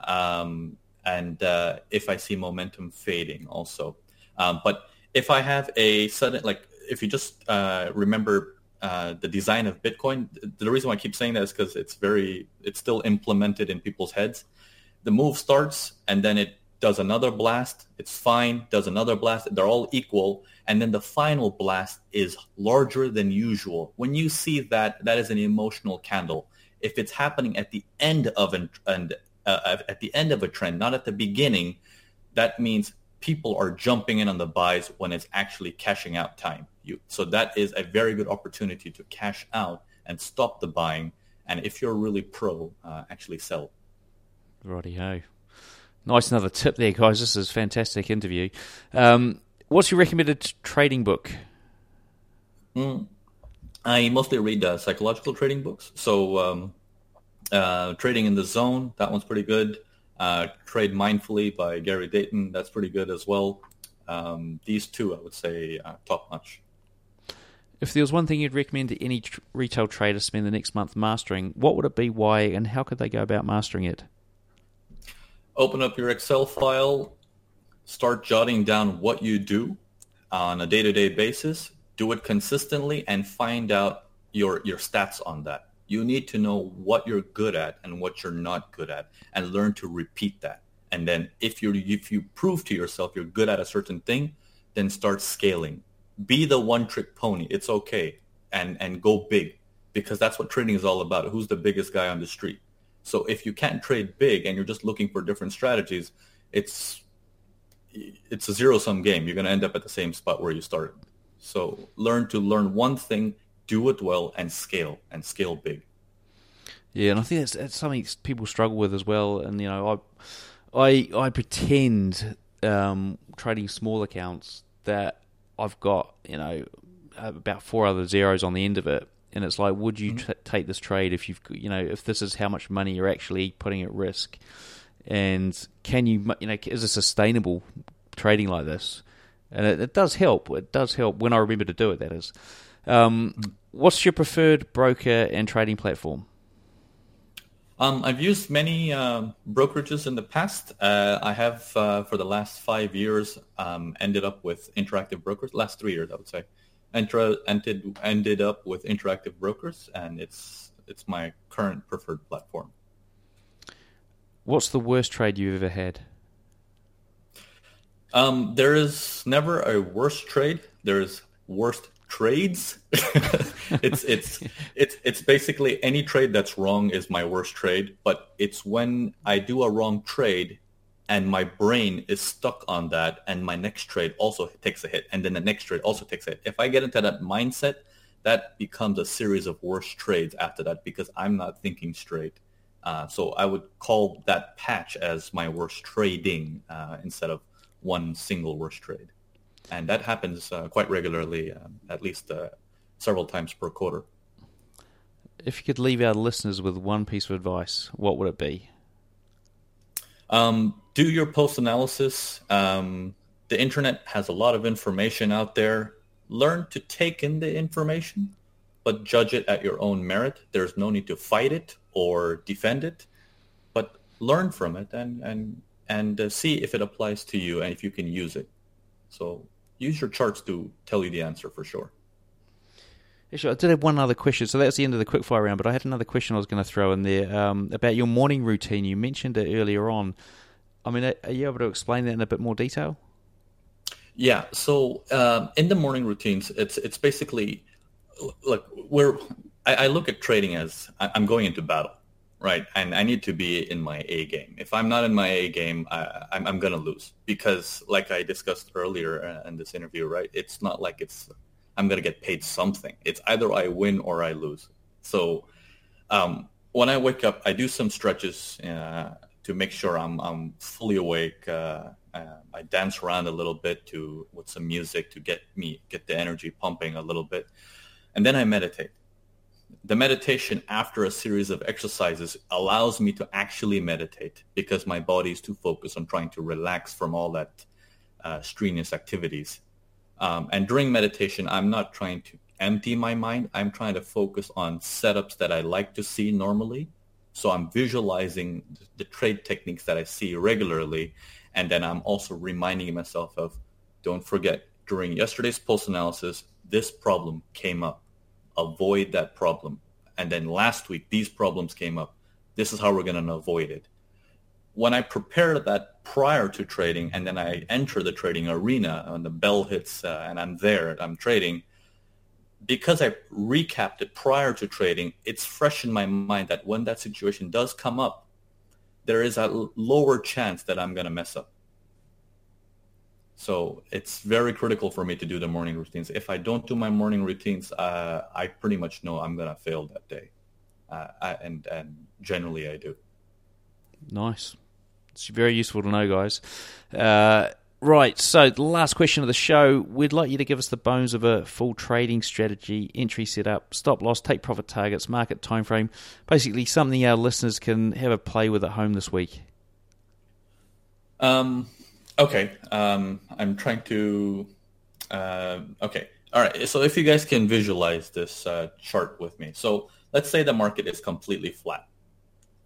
Um, and uh, if I see momentum fading also. Um, but if I have a sudden, like if you just uh, remember uh, the design of Bitcoin, the reason why I keep saying that is because it's very, it's still implemented in people's heads. The move starts and then it does another blast, it's fine, does another blast, they're all equal, and then the final blast is larger than usual. When you see that, that is an emotional candle. If it's happening at the end of an, and Uh, at the end of a trend, not at the beginning, that means people are jumping in on the buys when it's actually cashing out time. You, so that is a very good opportunity to cash out and stop the buying. And if you're really pro, uh, actually sell. Righty-ho. Nice, another tip there, guys. This is a fantastic interview. Um, what's your recommended trading book? Mm, I mostly read uh, psychological trading books. So... Um, Uh, Trading in the Zone, that one's pretty good. Uh, Trade Mindfully by Gary Dayton, that's pretty good as well. Um, these two, I would say, are top-notch. If there was one thing you'd recommend to any tr- retail trader spend the next month mastering, what would it be, why, and how could they go about mastering it? Open up your Excel file, start jotting down what you do on a day-to-day basis, do it consistently, and find out your your stats on that. You need to know what you're good at and what you're not good at and learn to repeat that. And then if you if you prove to yourself you're good at a certain thing, then start scaling. Be the one-trick pony. It's okay. And and go big, because that's what trading is all about. Who's the biggest guy on the street? So if you can't trade big and you're just looking for different strategies, it's it's a zero-sum game. You're going to end up at the same spot where you started. So learn to learn one thing, do it well, and scale, and scale big. Yeah, and I think that's, that's something people struggle with as well. And, you know, I I, I pretend um, trading small accounts that I've got, you know, about four other zeros on the end of it. And it's like, would you mm-hmm. t- take this trade if you've, you know, if this is how much money you're actually putting at risk? And can you, you know, is it sustainable trading like this? And it, it does help. It does help when I remember to do it, that is. Um, what's your preferred broker and trading platform? Um, I've used many uh, brokerages in the past. Uh, I have, uh, for the last five years, um, ended up with Interactive Brokers. Last three years, I would say, Entra- ended ended up with Interactive Brokers, and it's it's my current preferred platform. What's the worst trade you've ever had? Um, there is never a worst trade. There is worst trades. it's it's it's it's basically any trade that's wrong is my worst trade, but it's when I do a wrong trade and my brain is stuck on that, and my next trade also takes a hit, and then the next trade also takes a hit. If I get into that mindset, that becomes a series of worst trades after that, because I'm not thinking straight. Uh, so I would call that patch as my worst trading uh, instead of one single worst trade. And that happens uh, quite regularly, um, at least uh, several times per quarter. If you could leave our listeners with one piece of advice, what would it be? Um, do your post-analysis. Um, the internet has a lot of information out there. Learn to take in the information, but judge it at your own merit. There's no need to fight it or defend it, but learn from it and, and, and uh, see if it applies to you and if you can use it. So use your charts to tell you the answer for sure. Yeah, sure. I did have one other question. So that's the end of the quickfire round, but I had another question I was going to throw in there um, about your morning routine. You mentioned it earlier on. I mean, are you able to explain that in a bit more detail? Yeah. So um, in the morning routines, it's it's basically, look, we're, I, I look at trading as I'm going into battle. right? And I need to be in my A game. If I'm not in my A game, I, I'm, I'm going to lose because, like I discussed earlier in this interview, right? It's not like it's I'm going to get paid something. It's either I win or I lose. So um, when I wake up, I do some stretches uh, to make sure I'm I'm fully awake. Uh, I dance around a little bit to with some music to get me get the energy pumping a little bit, and then I meditate. The meditation after a series of exercises allows me to actually meditate because my body is too focused on trying to relax from all that uh, strenuous activities. Um, and during meditation, I'm not trying to empty my mind. I'm trying to focus on setups that I like to see normally. So I'm visualizing the trade techniques that I see regularly. And then I'm also reminding myself of, don't forget, during yesterday's post analysis, this problem came up. Avoid that problem. And then last week, these problems came up. This is how we're going to avoid it. When I prepare that prior to trading and then I enter the trading arena and the bell hits uh, and I'm there, I'm trading, because I recapped it prior to trading, it's fresh in my mind that when that situation does come up, there is a lower chance that I'm going to mess up. So it's very critical for me to do the morning routines. If I don't do my morning routines, uh, I pretty much know I'm going to fail that day. Uh, I, and, and generally I do. Nice. It's very useful to know, guys. Uh, right, so the last question of the show, we'd like you to give us the bones of a full trading strategy, entry setup, stop loss, take profit targets, market time frame, basically something our listeners can have a play with at home this week. Um. Okay, um, I'm trying to, uh, okay, all right, so if you guys can visualize this uh, chart with me. So let's say the market is completely flat,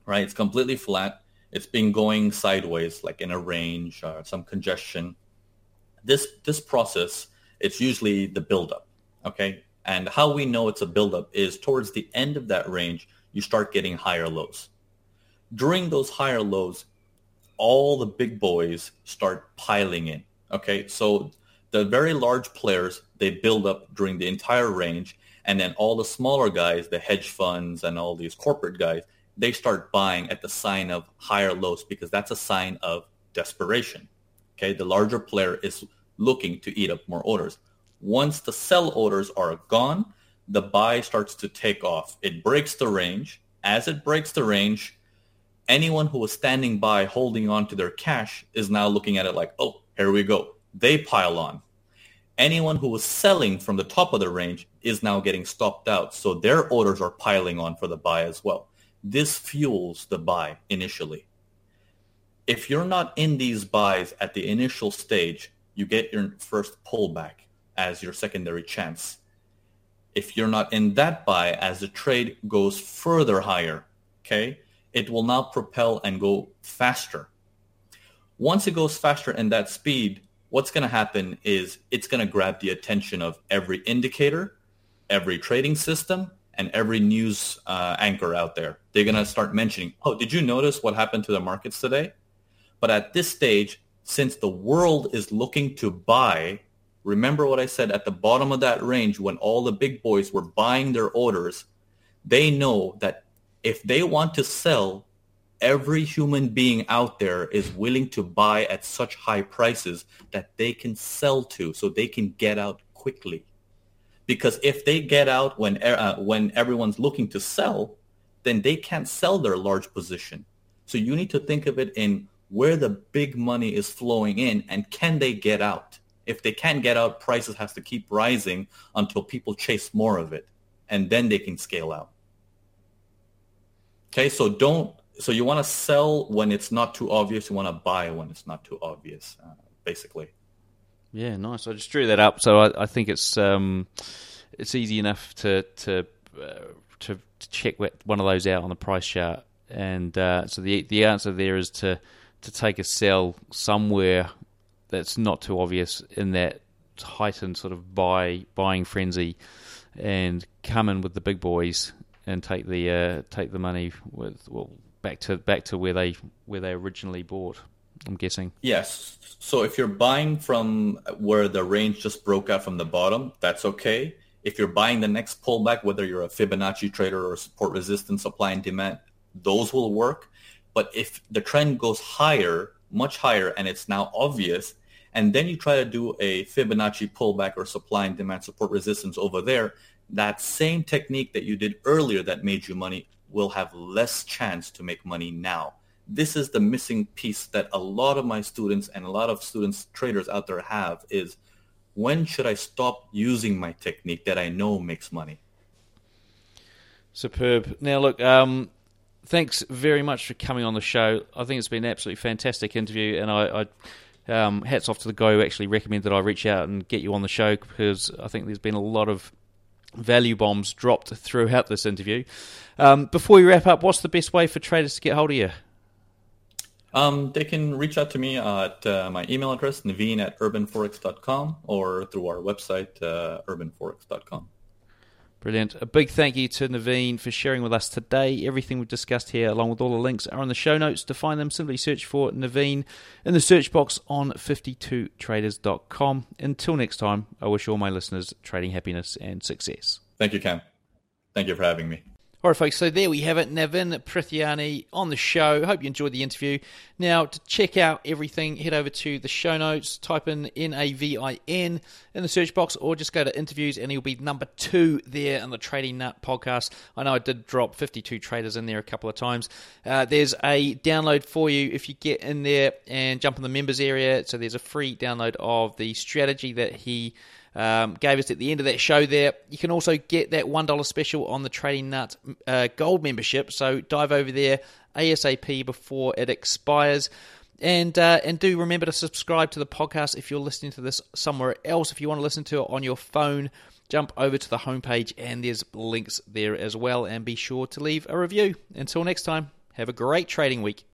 right? It's completely flat. It's been going sideways, like in a range or some congestion. This this process, it's usually the buildup, okay? And how we know it's a buildup is towards the end of that range, you start getting higher lows. During those higher lows, all the big boys start piling in, okay? So the very large players, they build up during the entire range, and then all the smaller guys, the hedge funds and all these corporate guys, they start buying at the sign of higher lows because that's a sign of desperation, okay? The larger player is looking to eat up more orders. Once the sell orders are gone, the buy starts to take off. It breaks the range. As it breaks the range, anyone who was standing by holding on to their cash is now looking at it like, oh, here we go. They pile on. Anyone who was selling from the top of the range is now getting stopped out. So their orders are piling on for the buy as well. This fuels the buy initially. If you're not in these buys at the initial stage, you get your first pullback as your secondary chance. If you're not in that buy as the trade goes further higher, okay? It will now propel and go faster. Once it goes faster in that speed, what's going to happen is it's going to grab the attention of every indicator, every trading system, and every news uh, anchor out there. They're going to start mentioning, oh, did you notice what happened to the markets today? But at this stage, since the world is looking to buy, remember what I said at the bottom of that range when all the big boys were buying their orders, they know that if they want to sell, every human being out there is willing to buy at such high prices that they can sell to, so they can get out quickly. Because if they get out when uh, when everyone's looking to sell, then they can't sell their large position. So you need to think of it in where the big money is flowing in and can they get out? If they can't get out, prices have to keep rising until people chase more of it, and then they can scale out. Okay, so don't. So you want to sell when it's not too obvious. You want to buy when it's not too obvious, uh, basically. Yeah, nice. I just drew that up. So I, I think it's um, it's easy enough to to, uh, to to check one of those out on the price chart. And uh, so the the answer there is to to take a sell somewhere that's not too obvious in that heightened sort of buy buying frenzy, and come in with the big boys and take the uh, take the money with well back to back to where they where they originally bought. I'm guessing. Yes. So if you're buying from where the range just broke out from the bottom, that's okay. If you're buying the next pullback, whether you're a Fibonacci trader or support resistance, supply and demand, those will work. But if the trend goes higher, much higher, and it's now obvious, and then you try to do a Fibonacci pullback or supply and demand support resistance over there, that same technique that you did earlier that made you money will have less chance to make money now. This is the missing piece that a lot of my students and a lot of students, traders out there have is, when should I stop using my technique that I know makes money? Superb. Now, look, um, thanks very much for coming on the show. I think it's been an absolutely fantastic interview, and I, I um, hats off to the guy who actually recommended I reach out and get you on the show, because I think there's been a lot of value bombs dropped throughout this interview. Um, before we wrap up, what's the best way for traders to get hold of you? Um, they can reach out to me at uh, my email address, Navin at urban forex dot com, or through our website, uh, urban forex dot com. Brilliant. A big thank you to Navin for sharing with us today. Everything we've discussed here, along with all the links, are in the show notes. To find them, simply search for Navin in the search box on fifty-two traders dot com. Until next time, I wish all my listeners trading happiness and success. Thank you, Cam. Thank you for having me. All right, folks, so there we have it, Navin Prithyani on the show. Hope you enjoyed the interview. Now, to check out everything, head over to the show notes, type in N A V I N in the search box, or just go to interviews, and he'll be number two there on the Trading Nut podcast. I know I did drop fifty-two traders in there a couple of times. Uh, there's a download for you if you get in there and jump in the members area. So there's a free download of the strategy that he Um, gave us at the end of that show there. You can also get that one dollar special on the Trading Nut uh, Gold membership, so dive over there ASAP before it expires. And uh, and do remember to subscribe to the podcast if you're listening to this somewhere else. If you want to listen to it on your phone, jump over to the homepage and there's links there as well. And be sure to leave a review. Until next time, have a great trading week.